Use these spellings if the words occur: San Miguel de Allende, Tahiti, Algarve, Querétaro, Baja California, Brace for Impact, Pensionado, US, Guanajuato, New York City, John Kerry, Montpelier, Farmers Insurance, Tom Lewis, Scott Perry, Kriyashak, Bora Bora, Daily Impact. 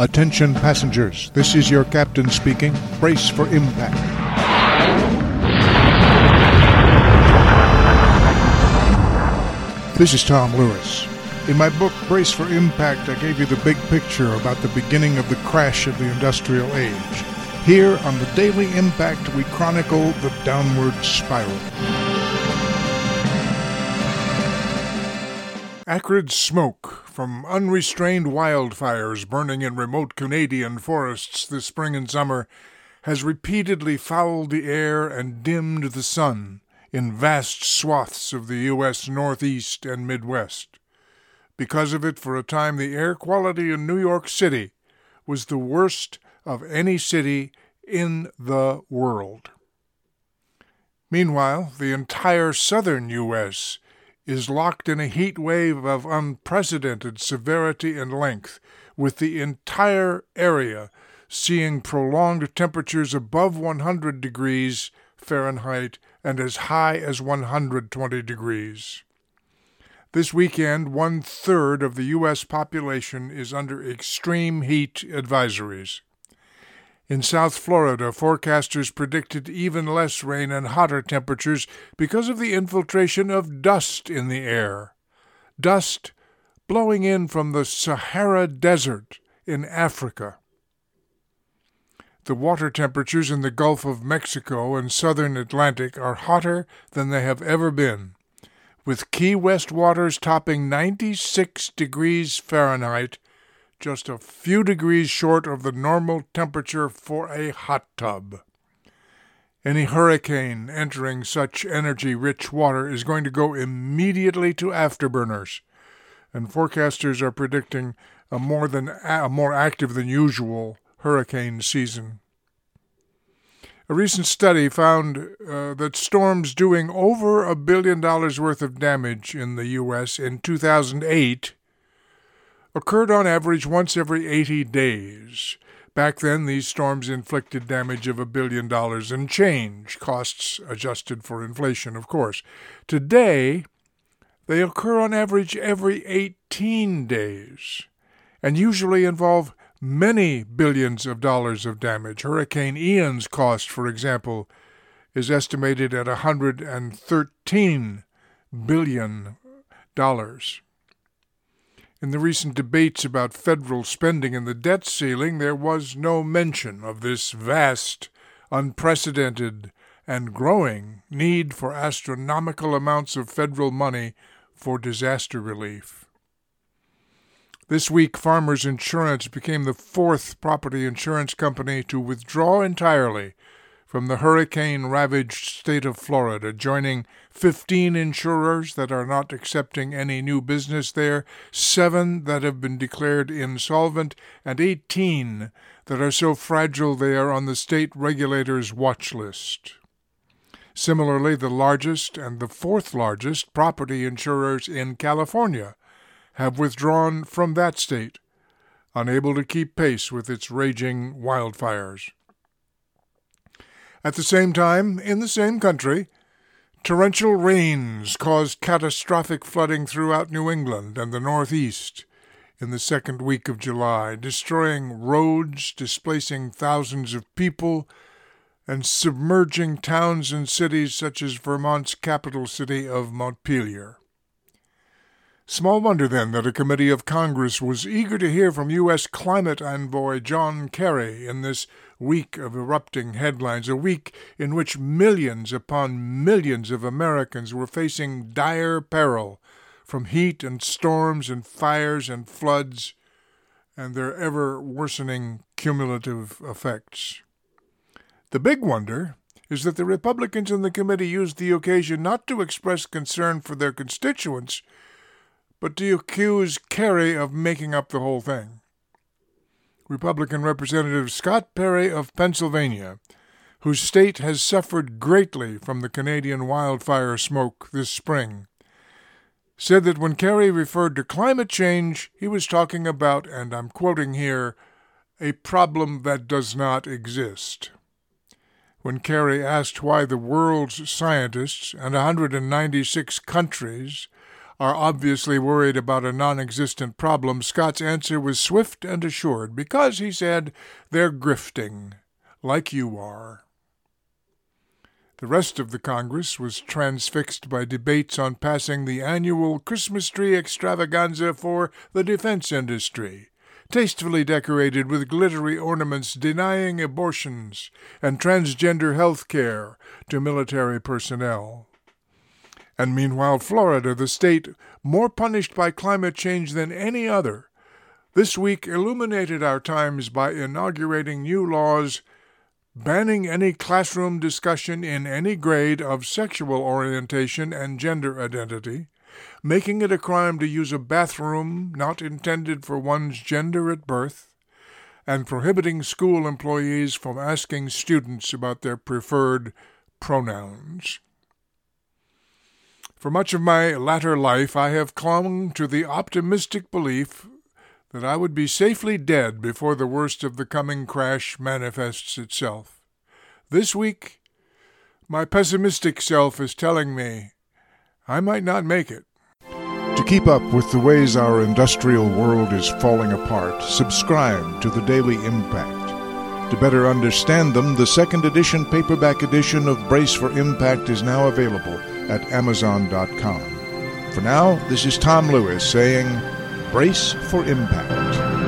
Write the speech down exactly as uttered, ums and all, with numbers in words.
Attention passengers, this is your captain speaking. Brace for impact. This is Tom Lewis. In my book, Brace for Impact, I gave you the big picture about the beginning of the crash of the industrial age. Here on the Daily Impact, we chronicle the downward spiral. Acrid smoke from unrestrained wildfires burning in remote Canadian forests this spring and summer has repeatedly fouled the air and dimmed the sun in vast swaths of the U S Northeast and Midwest. Because of it, for a time, the air quality in New York City was the worst of any city in the world. Meanwhile, the entire southern U S is locked in a heat wave of unprecedented severity and length, with the entire area seeing prolonged temperatures above one hundred degrees Fahrenheit and as high as one hundred twenty degrees. This weekend, one-third of the U S population is under extreme heat advisories. In South Florida, forecasters predicted even less rain and hotter temperatures because of the infiltration of dust in the air. Dust blowing in from the Sahara Desert in Africa. The water temperatures in the Gulf of Mexico and southern Atlantic are hotter than they have ever been, with Key West waters topping ninety-six degrees Fahrenheit, just a few degrees short of the normal temperature for a hot tub. Any hurricane entering such energy-rich water is going to go immediately to afterburners, and forecasters are predicting a more than a more active than usual hurricane season. A recent study found uh, that storms doing over a billion dollars worth of damage in the U S in two thousand eight occurred on average once every eighty days. Back then, these storms inflicted damage of a billion dollars and change, costs adjusted for inflation, of course. Today, they occur on average every eighteen days, and usually involve many billions of dollars of damage. Hurricane Ian's cost, for example, is estimated at one hundred thirteen billion dollars. In the recent debates about federal spending and the debt ceiling, there was no mention of this vast, unprecedented, and growing need for astronomical amounts of federal money for disaster relief. This week, Farmers Insurance became the fourth property insurance company to withdraw entirely from the hurricane-ravaged state of Florida, joining fifteen insurers that are not accepting any new business there, seven that have been declared insolvent, and eighteen that are so fragile they are on the state regulator's watch list. Similarly, the largest and the fourth-largest property insurers in California have withdrawn from that state, unable to keep pace with its raging wildfires. At the same time, in the same country, torrential rains caused catastrophic flooding throughout New England and the Northeast in the second week of July, destroying roads, displacing thousands of people, and submerging towns and cities such as Vermont's capital city of Montpelier. Small wonder, then, that a committee of Congress was eager to hear from U S climate envoy John Kerry in this week of erupting headlines, a week in which millions upon millions of Americans were facing dire peril from heat and storms and fires and floods and their ever-worsening cumulative effects. The big wonder is that the Republicans in the committee used the occasion not to express concern for their constituents, but do you accuse Kerry of making up the whole thing? Republican Representative Scott Perry of Pennsylvania, whose state has suffered greatly from the Canadian wildfire smoke this spring, said that when Kerry referred to climate change, he was talking about, and I'm quoting here, a problem that does not exist. When Kerry asked why the world's scientists and one hundred ninety-six countries are obviously worried about a non-existent problem, Scott's answer was swift and assured, because, he said, they're grifting, like you are. The rest of the Congress was transfixed by debates on passing the annual Christmas tree extravaganza for the defense industry, tastefully decorated with glittery ornaments denying abortions and transgender health care to military personnel. And meanwhile, Florida, the state more punished by climate change than any other, this week illuminated our times by inaugurating new laws banning any classroom discussion in any grade of sexual orientation and gender identity, making it a crime to use a bathroom not intended for one's gender at birth, and prohibiting school employees from asking students about their preferred pronouns. For much of my latter life, I have clung to the optimistic belief that I would be safely dead before the worst of the coming crash manifests itself. This week, my pessimistic self is telling me I might not make it. To keep up with the ways our industrial world is falling apart, subscribe to the Daily Impact. To better understand them, the second edition paperback edition of Brace for Impact is now available at amazon dot com. For now, this is Tom Lewis saying, brace for impact.